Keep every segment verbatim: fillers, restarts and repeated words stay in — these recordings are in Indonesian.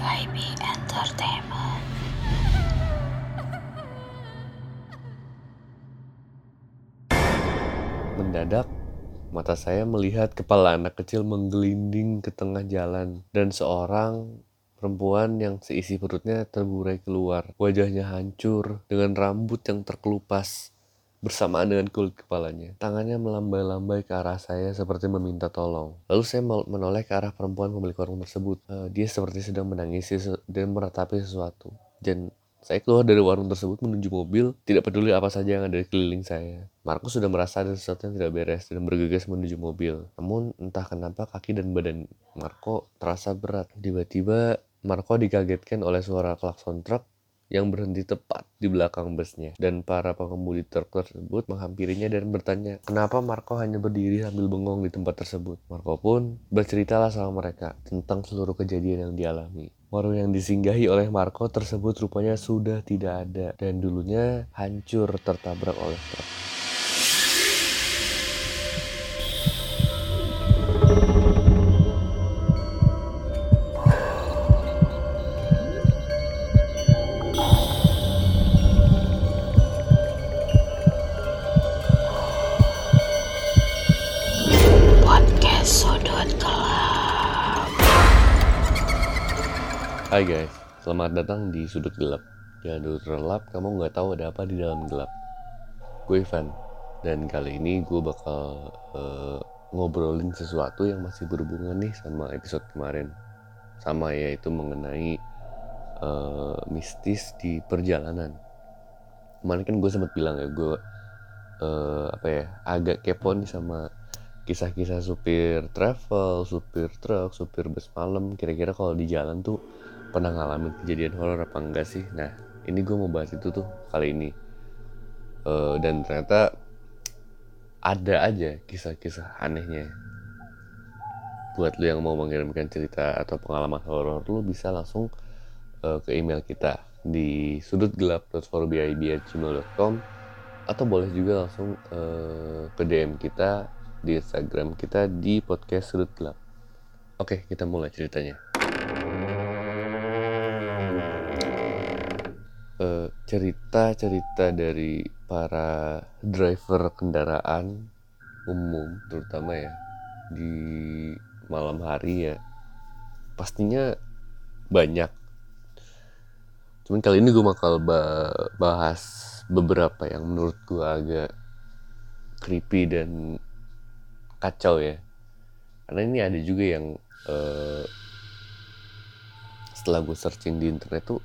Flyby Entertainment. Mendadak, mata saya melihat kepala anak kecil menggelinding ke tengah jalan dan seorang perempuan yang seisi perutnya terburai keluar. Wajahnya hancur dengan rambut yang terkelupas bersamaan dengan kulit kepalanya. Tangannya melambai-lambai ke arah saya seperti meminta tolong. Lalu saya menoleh ke arah perempuan pemilik warung tersebut. Uh, dia seperti sedang menangisi dan meratapi sesuatu. Dan saya keluar dari warung tersebut menuju mobil, tidak peduli apa saja yang ada di keliling saya. Marco sudah merasa ada sesuatu yang tidak beres dan bergegas menuju mobil. Namun entah kenapa kaki dan badan Marco terasa berat. Tiba-tiba Marco dikagetkan oleh suara klakson truk yang berhenti tepat di belakang busnya. Dan para pengemudi truk tersebut menghampirinya dan bertanya, kenapa Marco hanya berdiri sambil bengong di tempat tersebut? Marco pun berceritalah sama mereka tentang seluruh kejadian yang dialami. Warung yang disinggahi oleh Marco tersebut rupanya sudah tidak ada dan dulunya hancur tertabrak oleh truk. Hai guys, selamat datang di Sudut Gelap. Jangan dulu terlelap, kamu gak tahu ada apa di dalam gelap. Gue Ivan, dan kali ini gue bakal uh, ngobrolin sesuatu yang masih berhubungan nih sama episode kemarin. Sama, yaitu mengenai uh, mistis di perjalanan. Kemarin kan gue sempat bilang ya, gue uh, apa ya, agak kepo nih sama kisah-kisah supir travel, supir truk, supir bus malam. Kira-kira kalau di jalan tuh pernah ngalamin kejadian horor apa enggak sih? Nah, ini gue mau bahas itu tuh kali ini. Uh, dan ternyata ada aja kisah-kisah anehnya. Buat lu yang mau mengirimkan cerita atau pengalaman horor, lu bisa langsung uh, ke email kita di sudut gelap dot forbib dot com atau boleh juga langsung uh, ke D M kita di Instagram kita di podcast Sudut Gelap. Oke, kita mulai ceritanya. Uh, cerita-cerita dari para driver kendaraan umum terutama ya di malam hari ya pastinya banyak. Cuman kali ini gue bakal ba- bahas beberapa yang menurut gue agak creepy dan kacau ya, karena ini ada juga yang uh, setelah gue searching di internet tuh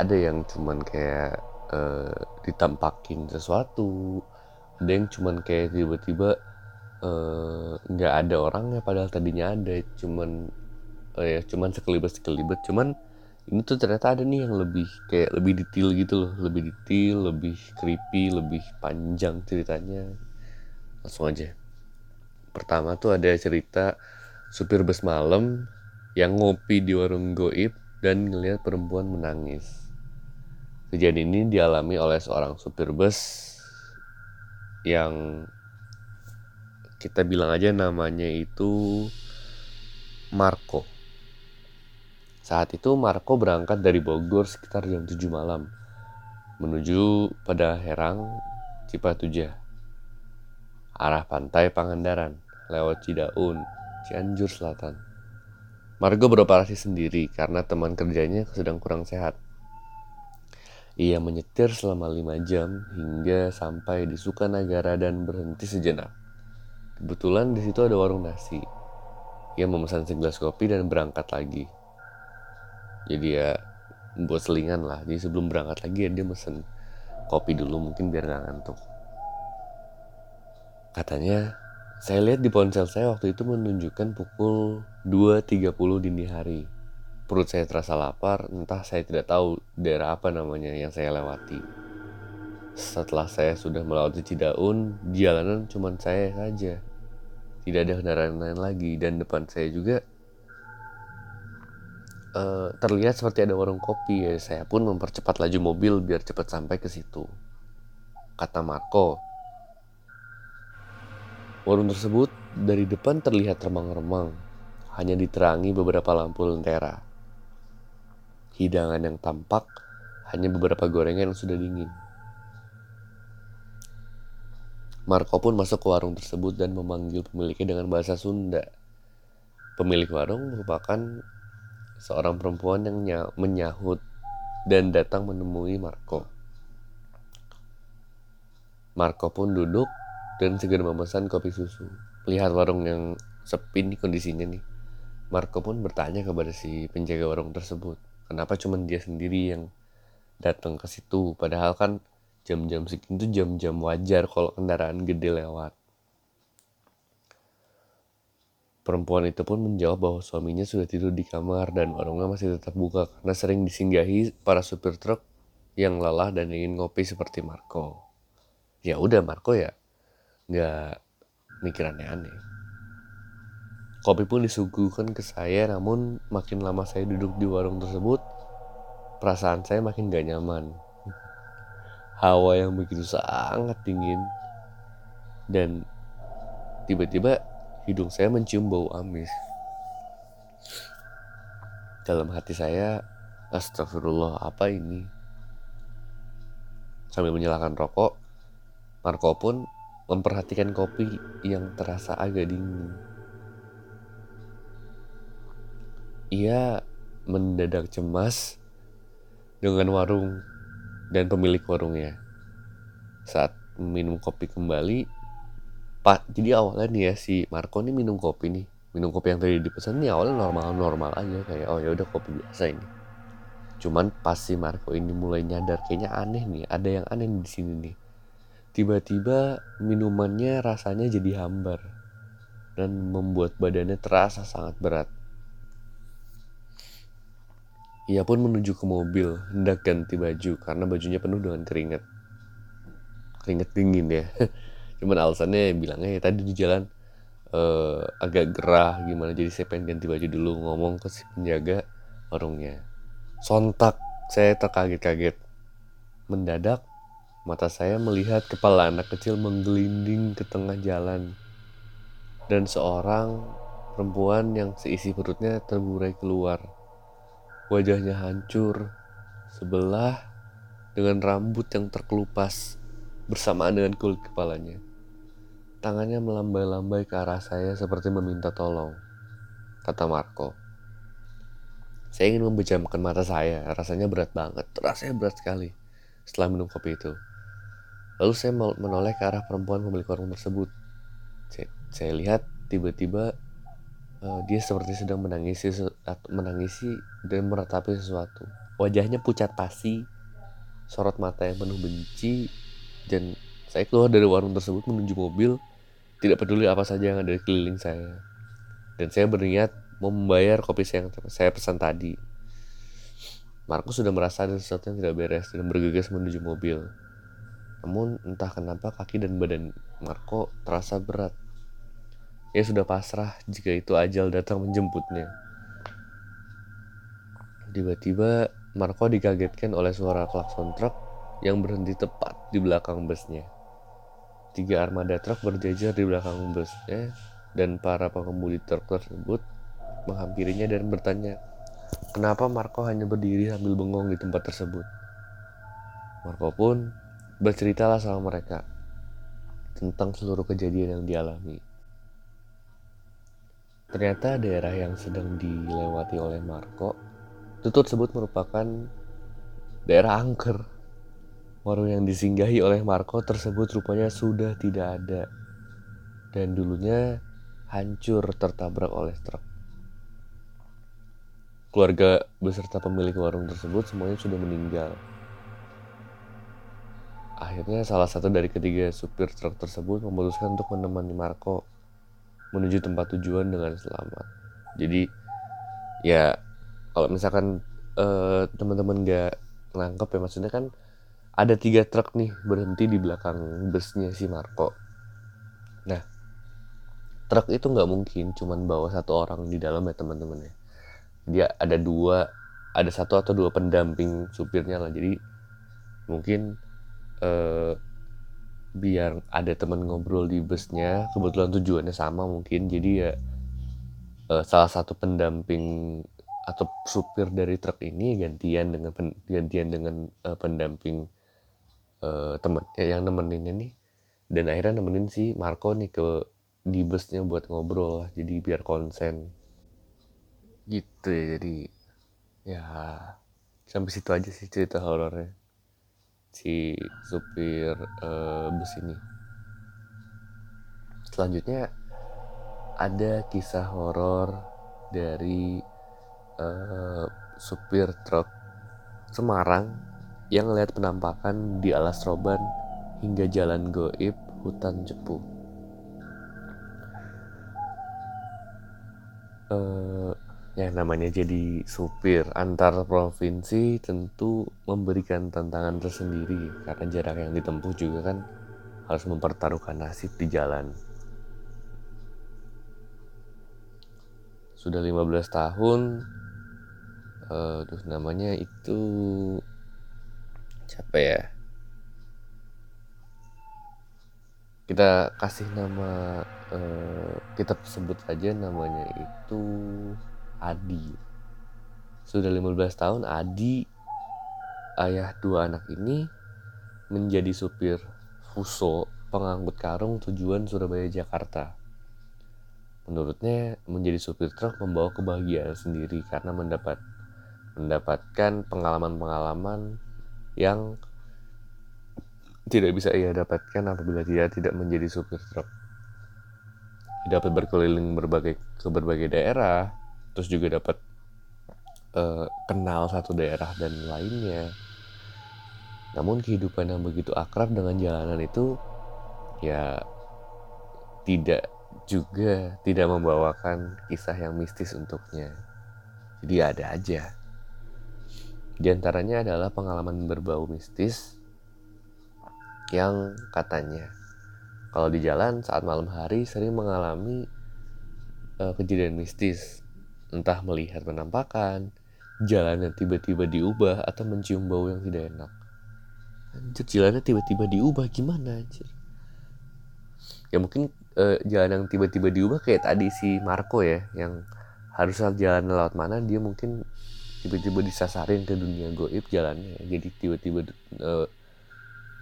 ada yang cuman kayak uh, ditampakin sesuatu, ada yang cuman kayak tiba-tiba nggak uh, ada orangnya padahal tadinya ada, cuman uh, ya cuman sekelibet-sekelibet, cuman ini tuh ternyata ada nih yang lebih kayak lebih detail gitu loh, lebih detail, lebih creepy, lebih panjang ceritanya. Langsung aja. Pertama tuh ada cerita supir bus malam yang ngopi di warung goib dan ngelihat perempuan menangis. Kejadian ini dialami oleh seorang supir bus yang kita bilang aja namanya itu Marco. Saat itu Marco berangkat dari Bogor sekitar jam tujuh malam menuju Padaherang, Cipatujah, arah pantai Pangandaran, lewat Cidaun, Cianjur Selatan. Marco beroperasi sendiri karena teman kerjanya sedang kurang sehat. Ia menyetir selama lima jam hingga sampai di Sukanagara dan berhenti sejenak. Kebetulan di situ ada warung nasi. Ia memesan segelas kopi dan berangkat lagi. Jadi ya buat selingan lah. Jadi sebelum berangkat lagi ya dia mesen kopi dulu mungkin biar gak ngantuk. Katanya, saya lihat di ponsel saya waktu itu menunjukkan pukul dua tiga puluh dini hari. Perut saya terasa lapar, entah saya tidak tahu daerah apa namanya yang saya lewati. Setelah saya sudah melewati Cidaun, di jalanan cuma saya saja. Tidak ada kendaraan lain lagi, dan depan saya juga uh, terlihat seperti ada warung kopi. Ya, saya pun mempercepat laju mobil biar cepat sampai ke situ. Kata Marco, warung tersebut dari depan terlihat remang-remang, hanya diterangi beberapa lampu lentera. hidangan yang tampak, hanya beberapa gorengan yang sudah dingin. Marco pun masuk ke warung tersebut dan memanggil pemiliknya dengan bahasa Sunda. Pemilik warung merupakan seorang perempuan yang menyahut dan datang menemui Marco. Marco pun duduk dan segera memesan kopi susu. Lihat warung yang sepi nih kondisinya nih, Marco pun bertanya kepada si penjaga warung tersebut, kenapa cuma dia sendiri yang datang ke situ, padahal kan jam-jam segini itu jam-jam wajar kalau kendaraan gede lewat. Perempuan itu pun menjawab bahwa suaminya sudah tidur di kamar dan warungnya masih tetap buka karena sering disinggahi para supir truk yang lelah dan ingin ngopi seperti Marco. Ya udah, Marco ya nggak mikirannya aneh. Kopi pun disuguhkan ke saya, namun makin lama saya duduk di warung tersebut, perasaan saya makin gak nyaman. Hawa yang begitu sangat dingin, dan tiba-tiba hidung saya mencium bau amis. Dalam hati saya, astagfirullah, apa ini? Sambil menyalakan rokok, Marco pun memperhatikan kopi yang terasa agak dingin. Ia mendadak cemas dengan warung dan pemilik warungnya. Saat minum kopi kembali, Pak, jadi awalnya nih ya si Marco nih minum kopi nih, minum kopi yang tadi dipesan nih awalnya normal-normal aja, kayak oh ya udah kopi biasa ini. Cuman pas si Marco ini mulai nyadar kayaknya aneh nih, ada yang aneh di sini nih. Tiba-tiba minumannya rasanya jadi hambar dan membuat badannya terasa sangat berat. Ia pun menuju ke mobil, hendak ganti baju karena bajunya penuh dengan keringat. Keringat dingin ya. Cuman alasannya bilangnya ya tadi di jalan eh, agak gerah gimana, jadi saya pengen ganti baju dulu, ngomong ke si penjaga warungnya. Sontak saya terkaget-kaget. Mendadak mata saya melihat kepala anak kecil menggelinding ke tengah jalan. Dan seorang perempuan yang seisi perutnya terburai keluar. Wajahnya hancur, sebelah dengan rambut yang terkelupas bersamaan dengan kulit kepalanya. Tangannya melambai-lambai ke arah saya seperti meminta tolong, kata Marco. Saya ingin membejamkan mata saya, rasanya berat banget, rasanya berat sekali setelah minum kopi itu. Lalu saya menoleh ke arah perempuan pemilik warung tersebut. Saya, saya lihat tiba-tiba uh, dia seperti sedang menangisi, menangisi dan meratapi sesuatu. Wajahnya pucat pasi, sorot mata yang penuh benci. Dan saya keluar dari warung tersebut menuju mobil, tidak peduli apa saja yang ada di keliling saya. Dan saya berniat membayar kopi saya yang saya pesan tadi. Marco sudah merasa ada sesuatu yang tidak beres dan bergegas menuju mobil. Namun entah kenapa kaki dan badan Marco terasa berat. Ia sudah pasrah jika itu ajal datang menjemputnya. Tiba-tiba Marco dikagetkan oleh suara klakson truk yang berhenti tepat di belakang busnya. Tiga armada truk berjajar di belakang busnya dan para pengemudi truk tersebut menghampirinya dan bertanya, kenapa Marco hanya berdiri sambil bengong di tempat tersebut? Marco pun berceritalah sama mereka tentang seluruh kejadian yang dialami. Ternyata daerah yang sedang dilewati oleh Marco itu tersebut merupakan daerah angker. Warung yang disinggahi oleh Marco tersebut rupanya sudah tidak ada dan dulunya hancur tertabrak oleh truk. Keluarga beserta pemilik warung tersebut semuanya sudah meninggal. Akhirnya salah satu dari ketiga supir truk tersebut memutuskan untuk menemani Marco menuju tempat tujuan dengan selamat. Jadi ya kalau misalkan eh, teman-teman gak nangkep ya, maksudnya kan ada tiga truk nih berhenti di belakang busnya si Marco. Nah, truk itu gak mungkin cuman bawa satu orang di dalam ya teman-teman ya. Dia ada dua, ada satu atau dua pendamping supirnya lah. Jadi mungkin Uh, biar ada teman ngobrol di busnya, kebetulan tujuannya sama mungkin, jadi ya uh, salah satu pendamping atau supir dari truk ini gantian dengan gantian dengan uh, pendamping uh, teman ya, yang nemeninnya nih, dan akhirnya nemenin si Marco nih ke di busnya buat ngobrol, jadi biar konsen gitu ya. Jadi ya sampai situ aja sih cerita horornya si supir uh, bus ini. Selanjutnya ada kisah horor dari Uh, supir truk Semarang yang lihat penampakan di Alas Roban hingga jalan goib hutan Cepu. Uh, ya namanya jadi supir antar provinsi tentu memberikan tantangan tersendiri karena jarak yang ditempuh juga kan harus mempertaruhkan nasib di jalan. Sudah lima belas tahun. Uh, aduh, namanya itu siapa ya? Kita kasih nama, uh, kita sebut saja namanya itu Adi. Sudah lima belas tahun Adi, ayah dua anak ini, menjadi supir Fuso pengangkut karung tujuan Surabaya Jakarta. Menurutnya menjadi supir truk membawa kebahagiaan sendiri karena mendapat mendapatkan pengalaman-pengalaman yang tidak bisa ia dapatkan apabila dia tidak menjadi supir truk. Dapat berkeliling berbagai ke berbagai daerah, terus juga dapat uh, kenal satu daerah dan lainnya. Namun kehidupan yang begitu akrab dengan jalanan itu ya tidak juga tidak membawakan kisah yang mistis untuknya. Jadi ada aja. Di antaranya adalah pengalaman berbau mistis yang katanya kalau di jalan saat malam hari sering mengalami uh, kejadian mistis, entah melihat penampakan, jalan yang tiba-tiba diubah, atau mencium bau yang tidak enak. Anjir, jalannya tiba-tiba diubah gimana anjir? Ya mungkin uh, jalan yang tiba-tiba diubah kayak tadi si Marco ya, yang harusnya jalan lewat mana dia mungkin tiba-tiba disasarin ke dunia goib jalannya, jadi tiba-tiba uh,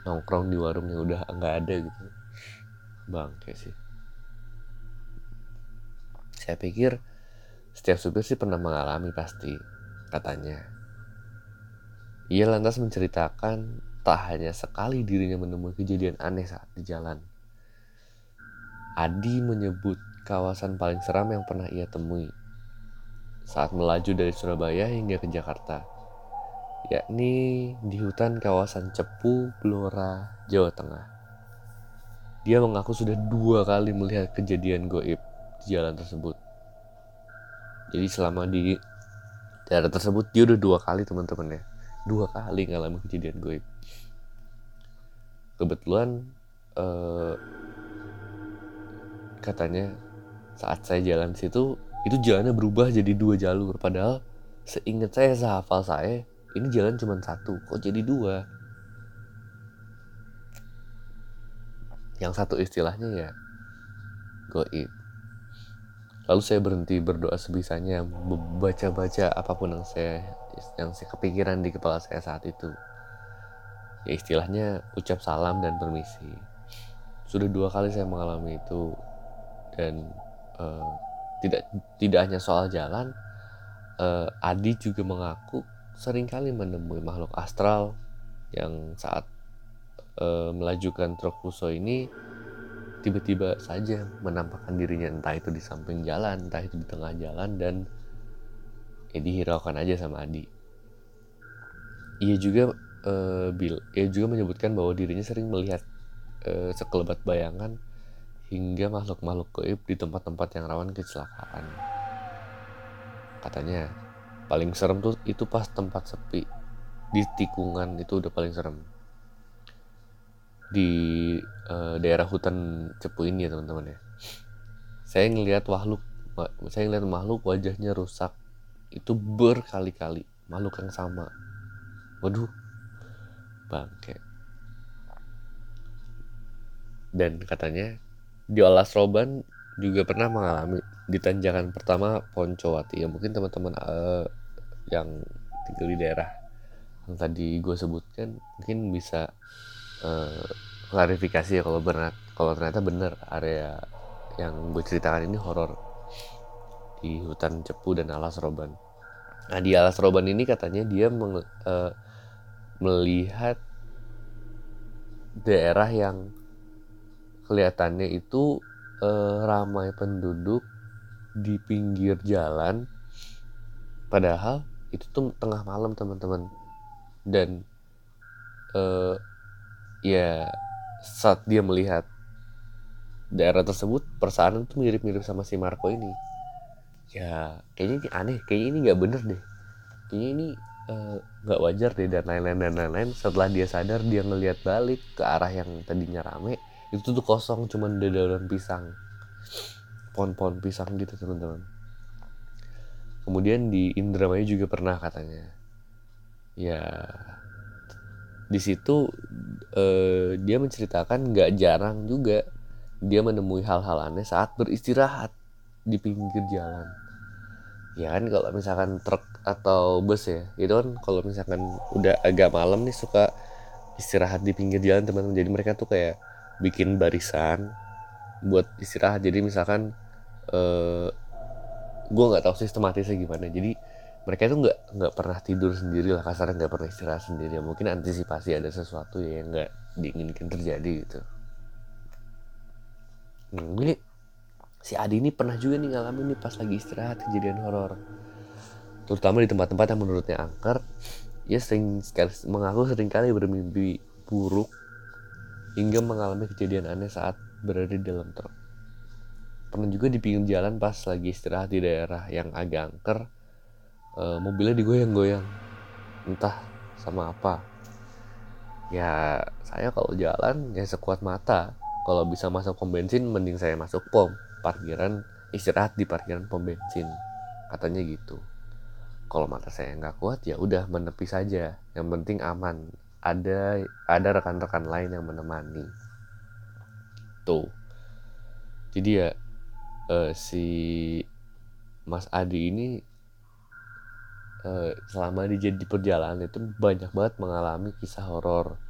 nongkrong di warung yang udah nggak ada gitu. Bangke sih. Saya pikir setiap supir sih pernah mengalami pasti, katanya. Ia lantas menceritakan tak hanya sekali dirinya menemui kejadian aneh saat di jalan. Adi menyebut kawasan paling seram yang pernah ia temui saat melaju dari Surabaya hingga ke Jakarta, yakni di hutan kawasan Cepu, Blora, Jawa Tengah. Dia mengaku sudah dua kali melihat kejadian goib di jalan tersebut. Jadi selama di daerah tersebut dia udah dua kali teman-teman ya, dua kali ngalamin kejadian goib. Kebetulan eh, katanya saat saya jalan situ itu jalannya berubah jadi dua jalur, padahal seingat saya, sehafal saya, ini jalan cuma satu, kok jadi dua? Yang satu istilahnya ya goib. Lalu saya berhenti berdoa sebisanya, baca-baca apapun yang saya yang saya kepikiran di kepala saya saat itu. Ya istilahnya ucap salam dan permisi. Sudah dua kali saya mengalami itu, dan uh, Tidak tidak hanya soal jalan, eh, Adi juga mengaku seringkali menemui makhluk astral yang saat eh, melajukan truk Fuso ini tiba-tiba saja menampakkan dirinya, entah itu di samping jalan, entah itu di tengah jalan, dan ya dihiraukan aja sama Adi. Ia juga eh, Bill, ia juga menyebutkan bahwa dirinya sering melihat eh, sekelebat bayangan hingga makhluk-makhluk goib di tempat-tempat yang rawan kecelakaan. Katanya paling serem tuh itu pas tempat sepi, di tikungan itu udah paling serem di uh, daerah hutan Cepu ini ya teman-teman ya. Saya ngelihat makhluk, saya ngelihat makhluk wajahnya rusak itu berkali-kali, makhluk yang sama. Waduh, bangke. Dan katanya di Alas Roban juga pernah mengalami di tanjakan pertama Poncowati. Ya mungkin teman-teman uh, yang tinggal di daerah yang tadi gue sebutkan mungkin bisa uh, klarifikasi ya kalau benar, kalau ternyata benar area yang gue ceritakan ini horor di hutan Cepu dan Alas Roban. Nah di Alas Roban ini katanya dia meng, uh, melihat daerah yang kelihatannya itu eh, ramai penduduk di pinggir jalan, padahal itu tuh tengah malam teman-teman. Dan eh, ya saat dia melihat daerah tersebut, perasaan itu mirip-mirip sama si Marco ini. Ya kayaknya ini aneh, kayaknya ini nggak bener deh, kayaknya ini nggak uh, wajar deh, dan lain-lain dan lain-lain. Setelah dia sadar, dia ngelihat balik ke arah yang tadinya rame, itu tuh kosong, cuman dedaunan pisang, pohon-pohon pisang gitu teman-teman. Kemudian di Indramayu juga pernah katanya. Ya di situ uh, dia menceritakan nggak jarang juga dia menemui hal-hal aneh saat beristirahat di pinggir jalan. Ya kan kalau misalkan truk atau bus ya, itu kan kalau misalkan udah agak malam nih suka istirahat di pinggir jalan teman-teman. Jadi mereka tuh kayak bikin barisan buat istirahat. Jadi misalkan eh, gue nggak tahu sistematisnya gimana. Jadi mereka tuh nggak nggak pernah tidur sendiri lah kasarnya, nggak pernah istirahat sendiri. Mungkin antisipasi ada sesuatu ya yang nggak diinginkan terjadi gitu. Ini si Adi ini pernah juga nih ngalamin nih pas lagi istirahat kejadian horor, terutama di tempat-tempat yang menurutnya angker. Ia sering sekali, mengaku seringkali bermimpi buruk hingga mengalami kejadian aneh saat berada di dalam truk. Pernah juga di pinggir jalan pas lagi istirahat di daerah yang agak angker, e, mobilnya digoyang-goyang entah sama apa. Ya saya kalau jalan ya sekuat mata, kalau bisa masuk pom bensin mending saya masuk pom parkiran, istirahat di parkiran pom bensin katanya gitu. Kalau mata saya nggak kuat ya udah menepi saja, yang penting aman, ada ada rekan-rekan lain yang menemani tuh. Jadi ya eh, si Mas Adi ini eh, selama dia di perjalanan itu banyak banget mengalami kisah horor.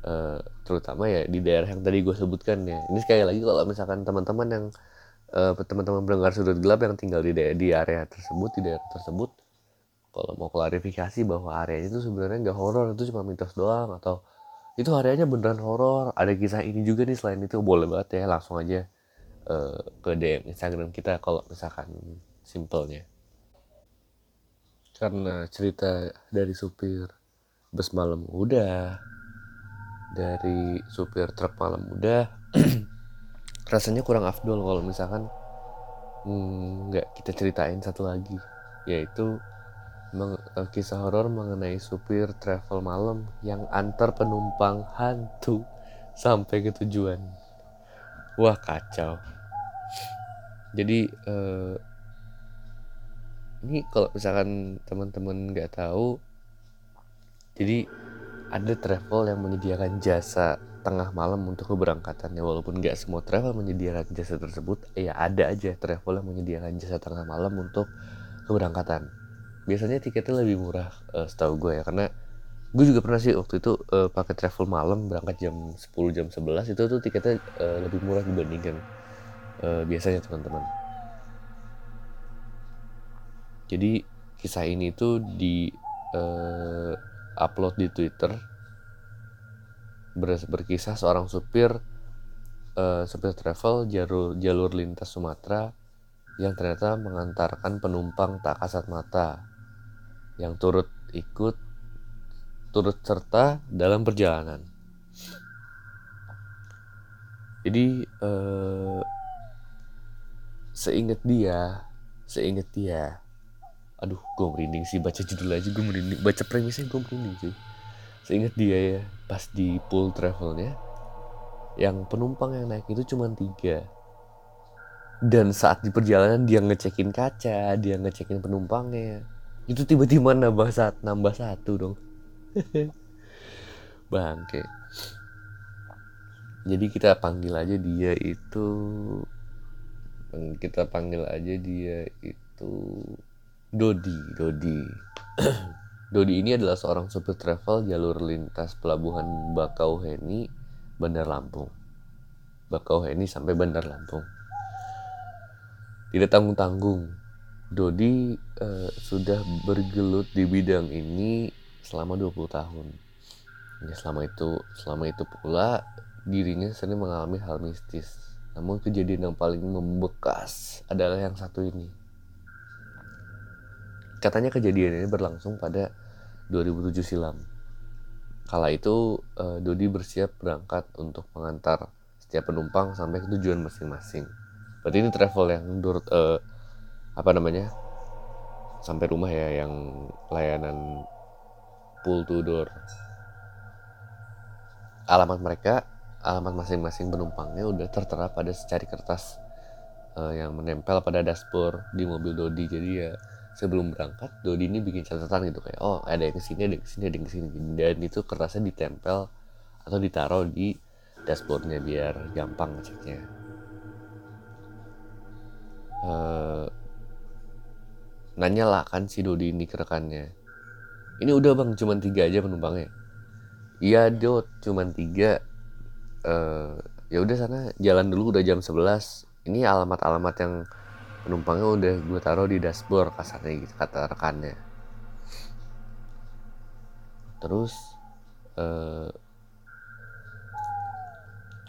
Uh, terutama ya di daerah yang tadi gue sebutkan ya. Ini sekali lagi kalau misalkan teman-teman yang uh, teman-teman pendengar Sudut Gelap yang tinggal di, da- di area tersebut, di daerah tersebut, kalau mau klarifikasi bahwa areanya itu sebenarnya nggak horor, itu cuma mitos doang, atau itu areanya beneran horor, ada kisah ini juga nih selain itu, boleh banget ya langsung aja uh, ke D M Instagram kita kalau misalkan simpelnya. Karena cerita dari supir bus malam udah, dari supir truk malam udah, rasanya kurang afdol kalau misalkan nggak hmm, kita ceritain satu lagi, yaitu meng- kisah horor mengenai supir travel malam yang antar penumpang hantu sampai ke tujuan. Wah kacau. Jadi eh, ini kalau misalkan teman-teman nggak tahu, jadi ada travel yang menyediakan jasa tengah malam untuk keberangkatannya. Walaupun gak semua travel menyediakan jasa tersebut, ya ada aja travel yang menyediakan jasa tengah malam untuk keberangkatan. Biasanya tiketnya lebih murah uh, setahu gue ya, karena gue juga pernah sih waktu itu uh, pakai travel malam berangkat jam sepuluh, jam sebelas. Itu tuh tiketnya uh, lebih murah dibandingkan uh, biasanya teman-teman. Jadi kisah ini tuh di uh, upload di Twitter ber- berkisah seorang supir uh, supir travel jalur jalur lintas Sumatera yang ternyata mengantarkan penumpang tak kasat mata yang turut ikut turut serta dalam perjalanan. Jadi uh, seingat dia seingat dia aduh, gue merinding sih, baca judul aja gue merinding, baca premisnya gue merinding sih. Seingat dia ya, pas di pool travelnya, yang penumpang yang naik itu cuma tiga. Dan saat di perjalanan dia ngecekin kaca, dia ngecekin penumpangnya, itu tiba-tiba nambah satu, nambah satu dong. Bangke. Jadi kita panggil aja dia itu kita panggil aja dia itu Dodi. Dodi Dodi ini adalah seorang supir travel jalur lintas pelabuhan Bakauheni, Bandar Lampung. Bakauheni sampai Bandar Lampung. Tidak tanggung-tanggung, Dodi eh, sudah bergelut di bidang ini selama dua puluh tahun. Ya, selama itu, selama itu pula dirinya sering mengalami hal mistis. Namun kejadian yang paling membekas adalah yang satu ini. Katanya kejadian ini berlangsung pada dua ribu tujuh silam. Kala itu eh, Dodi bersiap berangkat untuk mengantar setiap penumpang sampai ke tujuan masing-masing. Berarti ini travel yang dur, eh, apa namanya, sampai rumah ya, yang layanan pull to door. Alamat mereka, alamat masing-masing penumpangnya udah tertera pada secari kertas uh, yang menempel pada dashboard di mobil Dodi. Jadi ya sebelum berangkat, Dodi ini bikin catatan gitu kayak, oh ada yang kesini, ada yang kesini, ada yang kesini. Dan itu kertasnya ditempel atau ditaruh di dashboardnya biar gampang ngeceknya. Uh, nanyalah kan si Dodi ini ke rekannya, ini udah bang, cuman tiga aja penumpangnya. Iya Dot, cuman tiga. Uh, ya udah sana jalan dulu, udah jam sebelas. Ini alamat-alamat yang penumpangnya udah gue taruh di dashboard, kasarnya gitu kata rekannya. Terus uh,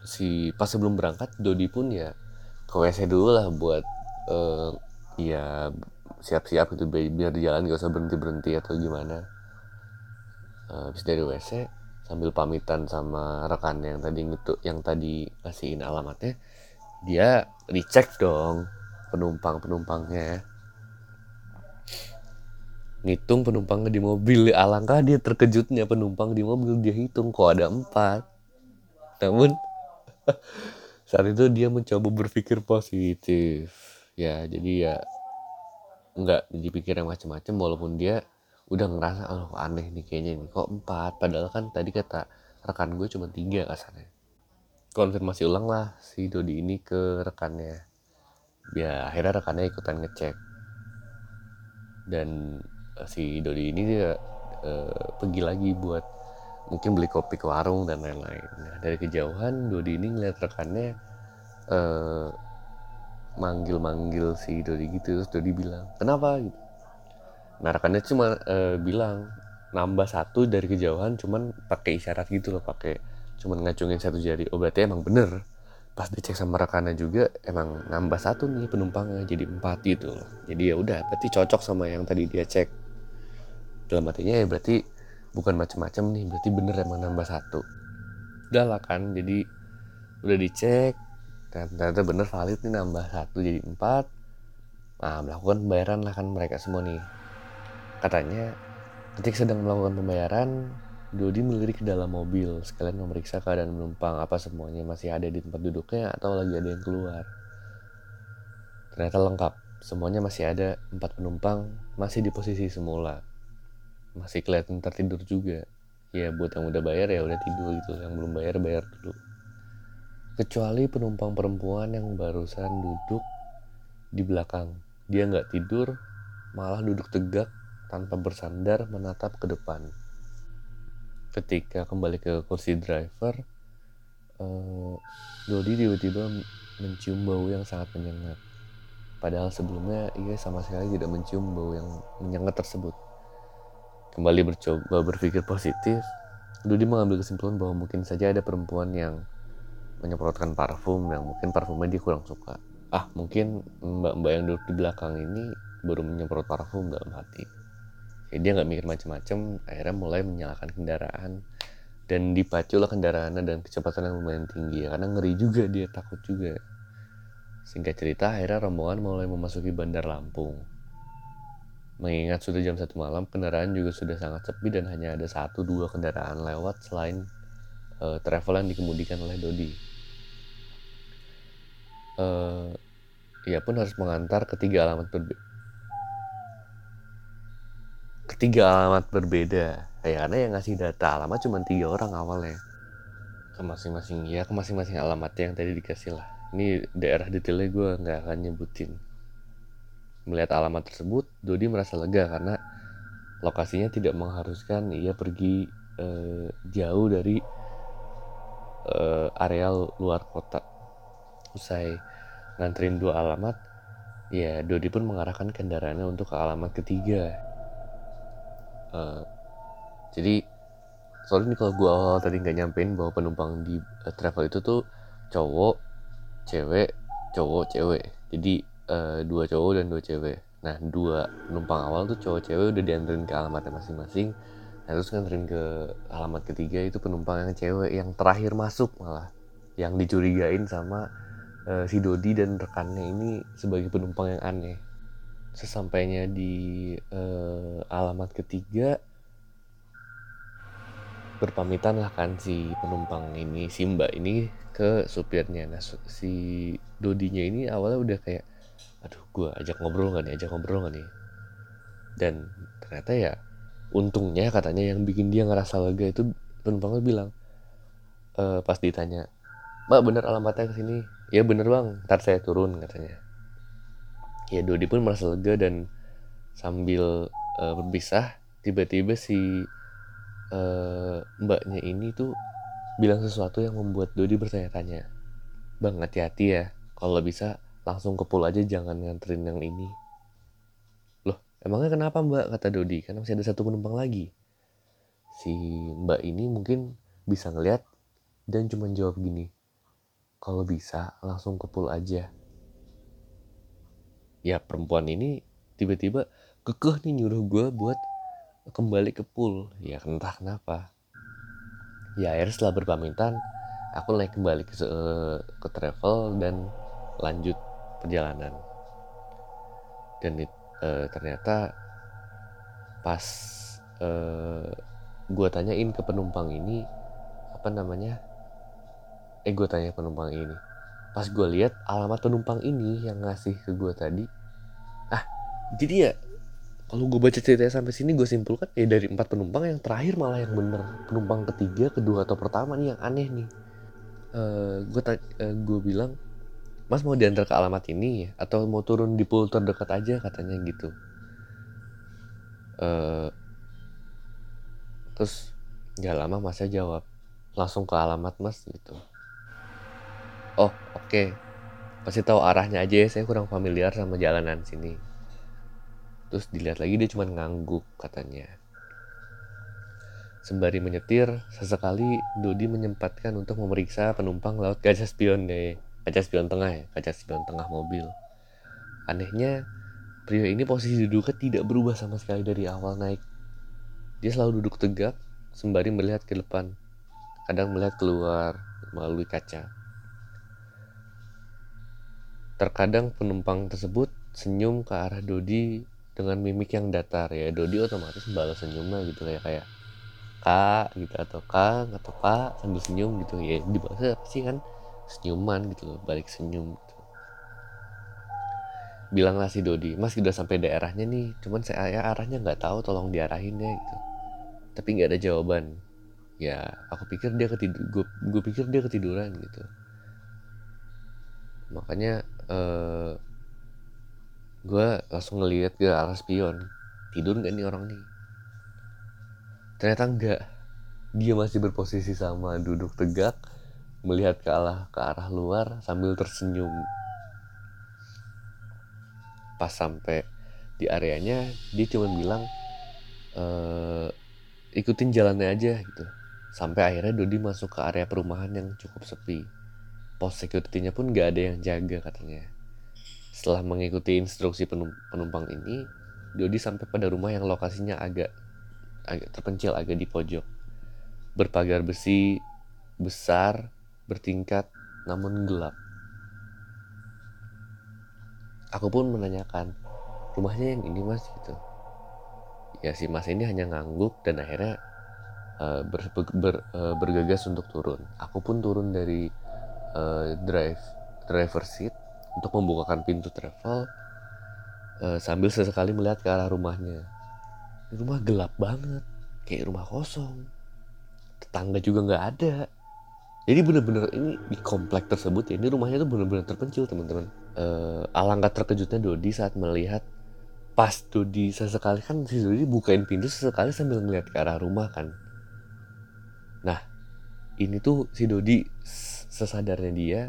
si pas sebelum berangkat Dodi pun ya ke W C dulu lah buat uh, ya siap-siap gitu biar di jalan gak usah berhenti-berhenti atau gimana. Uh, habis dari W C, sambil pamitan sama rekan yang tadi ngetuk, yang tadi kasihin alamatnya, dia dicek dong penumpang-penumpangnya, ngitung penumpangnya di mobil. Alangkah dia terkejutnya, penumpang di mobil dia hitung kok ada empat. Namun saat itu dia mencoba berpikir positif ya, jadi ya nggak dipikir yang macam-macam, walaupun dia udah ngerasa, oh aneh nih kayaknya ini kok empat, padahal kan tadi kata rekan gue cuma tiga kasarnya. Konfirmasi ulang lah si Dodi ini ke rekannya. Ya akhirnya rekannya ikutan ngecek. Dan si Dodi ini dia eh, pergi lagi buat mungkin beli kopi ke warung dan lain-lain. Nah, dari kejauhan Dodi ini ngeliat rekannya eh, manggil-manggil si Dodi gitu. Terus Dodi bilang, kenapa gitu. Nah rekannya cuma e, bilang nambah satu dari kejauhan, cuman pakai isyarat gitu loh, pakai cuman ngacungin satu jari. Oh berarti emang bener. Pas dicek sama rekannya juga emang nambah satu nih penumpangnya, jadi empat gitu loh. Jadi ya udah berarti cocok sama yang tadi dia cek. Dalam artinya ya berarti bukan macam-macam nih, berarti bener emang nambah satu. Udah lah kan, jadi udah dicek dan ternyata bener valid nih, nambah satu jadi empat. Nah melakukan pembayaran lah kan mereka semua nih. Katanya ketika sedang melakukan pembayaran, Dodi melirik ke dalam mobil sekalian memeriksa keadaan penumpang, apa semuanya masih ada di tempat duduknya atau lagi ada yang keluar. Ternyata lengkap, semuanya masih ada. Empat penumpang masih di posisi semula, masih kelihatan tertidur juga. Ya buat yang udah bayar ya udah tidur gitu, yang belum bayar bayar dulu. Kecuali penumpang perempuan yang barusan duduk di belakang, dia nggak tidur, malah duduk tegak tanpa bersandar menatap ke depan. Ketika kembali ke kursi driver, eh, Dodi tiba-tiba mencium bau yang sangat menyengat. Padahal sebelumnya ia sama sekali tidak mencium bau yang menyengat tersebut. Kembali bercoba berpikir positif, Dodi mengambil kesimpulan bahwa mungkin saja ada perempuan yang menyemprotkan parfum yang mungkin parfumnya dia kurang suka. Ah, mungkin mbak-mbak yang duduk di belakang ini baru menyemprot parfum dalam hati. Ya, dia nggak mikir macam-macam, akhirnya mulai menyalakan kendaraan dan dipaculah kendaraannya dan kecepatan yang lumayan tinggi ya, karena ngeri juga, dia takut juga. Singkat cerita akhirnya rombongan mulai memasuki Bandar Lampung. Mengingat sudah jam satu malam, kendaraan juga sudah sangat sepi dan hanya ada satu dua kendaraan lewat selain uh, travel yang dikemudikan oleh Dodi. Uh, ia pun harus mengantar ketiga alamat berbeda. Ketiga alamat berbeda, karena yang ngasih data alamat cuma tiga orang awalnya. Ke masing-masing, ya ke masing-masing alamatnya yang tadi dikasih lah. Ini daerah detailnya gue nggak akan nyebutin. Melihat alamat tersebut, Dodi merasa lega karena lokasinya tidak mengharuskan ia pergi eh, jauh dari eh, areal luar kota. Usai nganterin dua alamat, ya Dodi pun mengarahkan kendaraannya untuk ke alamat ketiga. Eh, jadi, sorry nih kalau gue awal tadi nggak nyampein bahwa penumpang di eh, travel itu tuh cowok, cewek, cowok, cewek. Jadi Uh, dua cowok dan dua cewek. Nah, dua penumpang awal tuh cowok-cewek udah dianterin ke alamatnya masing-masing. Nah, terus nganterin ke alamat ketiga itu penumpang yang cewek yang terakhir masuk malah, yang dicurigain sama uh, si Dodi dan rekannya ini sebagai penumpang yang aneh. Sesampainya di uh, alamat ketiga, berpamitan lah kan si penumpang ini, si Mbak ini ke supirnya. Nah, si Dodinya ini awalnya udah kayak, aduh, gue ajak ngobrol gak nih, ajak ngobrol gak nih. Dan ternyata ya, untungnya katanya yang bikin dia ngerasa lega itu penumpangnya bilang, e, pas ditanya, Mbak bener alamatnya kesini? Ya bener bang, ntar saya turun katanya. Ya Dodi pun merasa lega dan sambil uh, berpisah, tiba-tiba si uh, mbaknya ini tuh bilang sesuatu yang membuat Dodi bertanya-tanya. Bang, hati-hati ya, kalau bisa langsung ke pool aja, jangan nganterin yang ini. Loh, emangnya kenapa mbak? Kata Dodi, karena masih ada satu penumpang lagi. Si mbak ini mungkin bisa ngeliat dan cuma jawab gini, kalau bisa langsung ke pool aja. Ya perempuan ini tiba-tiba kekeh nih nyuruh gue buat kembali ke pool. Ya entah kenapa. Ya akhirnya setelah berpamitan, aku naik kembali ke, uh, ke travel dan lanjut perjalanan. Dan e, ternyata pas e, gue tanyain ke penumpang ini apa namanya eh gue tanya penumpang ini pas gue lihat alamat penumpang ini yang ngasih ke gue tadi, ah jadi ya kalau gue baca ceritanya sampai sini gue simpulkan ya eh, dari empat penumpang yang terakhir malah yang bener, penumpang ketiga, kedua atau pertama nih yang aneh nih. e, gue ta- e, gue bilang, Mas mau diantar ke alamat ini ya? Atau mau turun di pool terdekat aja katanya gitu. Uh, terus gak lama masnya jawab, langsung ke alamat mas gitu. Oh oke, okay. Pasti tahu arahnya aja ya, saya kurang familiar sama jalanan sini. Terus dilihat lagi dia cuma ngangguk katanya. Sembari menyetir, sesekali Dodi menyempatkan untuk memeriksa penumpang lewat kaca spion deh. Kaca spion tengah ya, kaca spion tengah mobil. Anehnya, pria ini posisi duduknya tidak berubah sama sekali dari awal naik. Dia selalu duduk tegak, sembari melihat ke depan. Kadang melihat keluar melalui kaca. Terkadang penumpang tersebut senyum ke arah Dodi dengan mimik yang datar. Ya, Dodi otomatis balas senyumnya gitu, kayak kayak kak gitu atau kang atau kak sambil senyum gitu. Ya, dibalasnya apa sih kan? Senyuman gitu loh, balik senyum gitu. Bilanglah si Dodi, mas udah sampai daerahnya nih, cuman saya arahnya gak tahu, tolong diarahin deh gitu. Tapi gak ada jawaban. Ya aku pikir dia ketidur, gue, gue pikir dia ketiduran gitu. Makanya eh, gue langsung ngeliat ke arah spion, tidur gak nih orang nih. Ternyata enggak, dia masih berposisi sama, duduk tegak, melihat ke arah, ke arah luar sambil tersenyum. Pas sampai di areanya dia cuma bilang e, ikutin jalannya aja gitu. Sampai akhirnya Dodi masuk ke area perumahan yang cukup sepi. Pos security-nya pun gak ada yang jaga katanya. Setelah mengikuti instruksi penumpang ini, Dodi sampai pada rumah yang lokasinya agak agak terpencil, agak di pojok. Berpagar besi besar, bertingkat namun gelap. Aku pun menanyakan, rumahnya yang ini mas gitu. Ya si mas ini hanya ngangguk dan akhirnya uh, ber, ber, uh, bergegas untuk turun. Aku pun turun dari uh, drive driver seat untuk membukakan pintu travel uh, sambil sesekali melihat ke arah rumahnya. Rumah gelap banget, kayak rumah kosong. Tetangga juga nggak ada. Jadi bener-bener ini di komplek tersebut ya, ini rumahnya tuh bener-bener terpencil teman-teman. Uh, alangkah terkejutnya Dodi saat melihat pas Dodi sesekali kan si Dodi bukain pintu sesekali sambil ngeliat ke arah rumah kan. Nah ini tuh si Dodi sesadarnya dia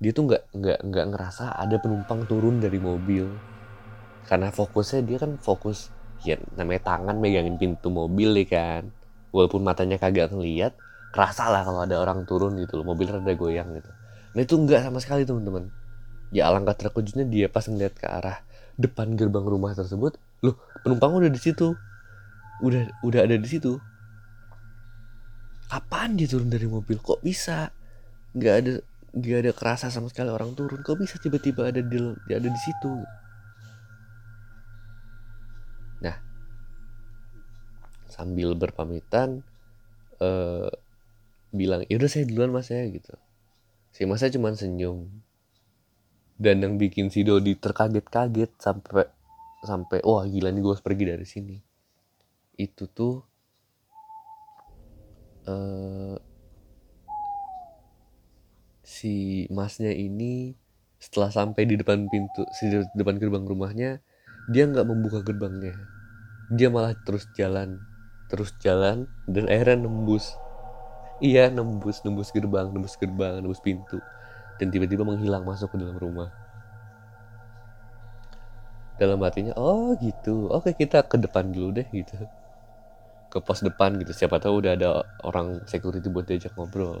dia tuh nggak nggak nggak ngerasa ada penumpang turun dari mobil karena fokusnya dia kan fokus ya namanya tangan megangin pintu mobil deh kan, walaupun matanya kagak ngeliat. Kerasa lah kalau ada orang turun gitu loh, mobil rada goyang gitu. Nah itu enggak sama sekali teman-teman. Ya alangkah terkejutnya dia pas ngeliat ke arah depan gerbang rumah tersebut, loh penumpang udah di situ, udah udah ada di situ. Kapan dia turun dari mobil? Kok bisa? Nggak ada nggak ada kerasa sama sekali orang turun. Kok bisa tiba-tiba ada di ada di situ? Nah sambil berpamitan. Uh, bilang, yaudah saya duluan mas ya gitu. Si masnya cuma senyum. Dan yang bikin si Dodi terkaget-kaget sampai sampai wah gila nih gue harus pergi dari sini. Itu tuh uh, si masnya ini setelah sampai di depan pintu, si depan gerbang rumahnya, dia nggak membuka gerbangnya. Dia malah terus jalan, terus jalan dan akhirnya nembus. Iya nembus, nembus gerbang, nembus gerbang, nembus pintu. Dan tiba-tiba menghilang masuk ke dalam rumah. Dalam hatinya, oh gitu, oke kita ke depan dulu deh gitu. Ke pos depan gitu, siapa tahu udah ada orang security buat diajak ngobrol.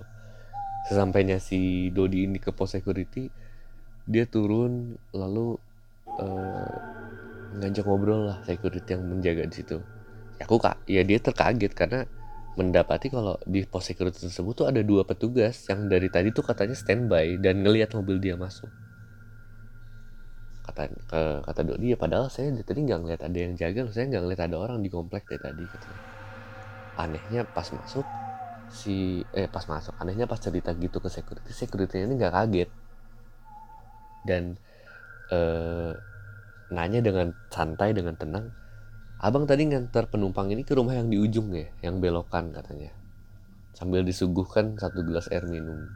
Sesampainya si Dodi ini ke pos security, dia turun lalu uh, ngajak ngobrol lah security yang menjaga di situ. Ya, aku kak, ya dia terkaget karena mendapati kalau di pos security tersebut tuh ada dua petugas yang dari tadi tuh katanya standby dan ngelihat mobil dia masuk. Kata ke, kata Dodi ya padahal saya dari tadi nggak ngelihat ada yang jaga, saya nggak ngelihat ada orang di komplek dari tadi. Katanya. Anehnya pas masuk si eh pas masuk, anehnya pas cerita gitu ke security, securitynya ini nggak kaget dan eh, nanya dengan santai dengan tenang. Abang tadi ngantar penumpang ini ke rumah yang di ujung ya, yang belokan katanya. Sambil disuguhkan satu gelas air minum.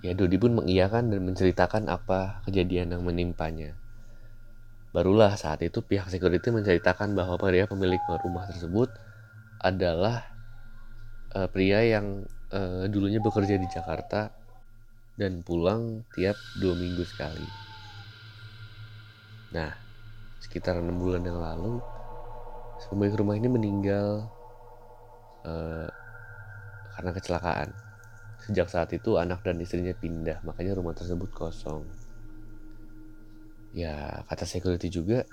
Ya Dodi pun mengiyakan dan menceritakan apa kejadian yang menimpanya. Barulah saat itu pihak security menceritakan bahwa pria pemilik rumah tersebut adalah uh, pria yang uh, dulunya bekerja di Jakarta dan pulang tiap dua minggu sekali. Nah, sekitar enam bulan yang lalu pemilik rumah ini meninggal uh, karena kecelakaan. Sejak saat itu anak dan istrinya pindah, makanya rumah tersebut kosong. Ya kata security juga,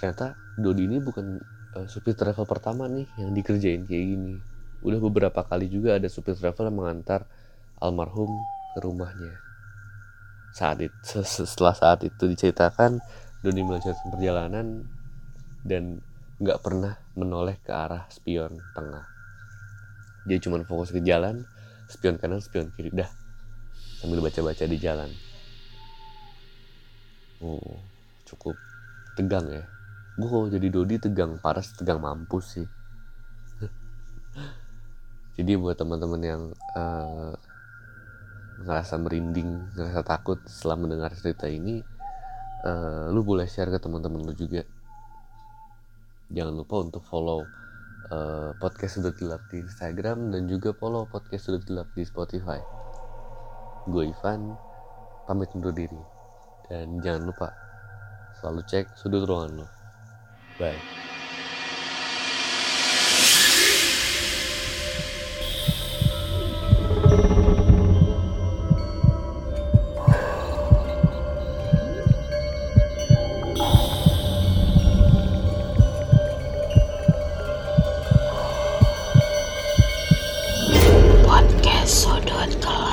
ternyata Dodi ini bukan uh, supir travel pertama nih yang dikerjain kayak gini. Udah beberapa kali juga ada supir travel yang mengantar almarhum ke rumahnya. Saat itu, setelah saat itu diceritakan, Dodi melanjutkan perjalanan dan gak pernah menoleh ke arah spion tengah. Dia cuma fokus ke jalan, spion kanan, spion kiri, dah. Sambil baca-baca di jalan. Oh, cukup tegang ya. Gue kalau jadi Dodi tegang, parah tegang mampus sih. Jadi buat teman-teman yang uh, ngerasa merinding, ngerasa takut setelah mendengar cerita ini, Uh, lu boleh share ke teman-teman lu juga. Jangan lupa untuk follow uh, podcast Sudut Gelap di Instagram dan juga follow podcast Sudut Gelap di Spotify. Gue Ivan pamit undur diri dan jangan lupa selalu cek sudut ruangan lu. Bye. Sudut Gelap.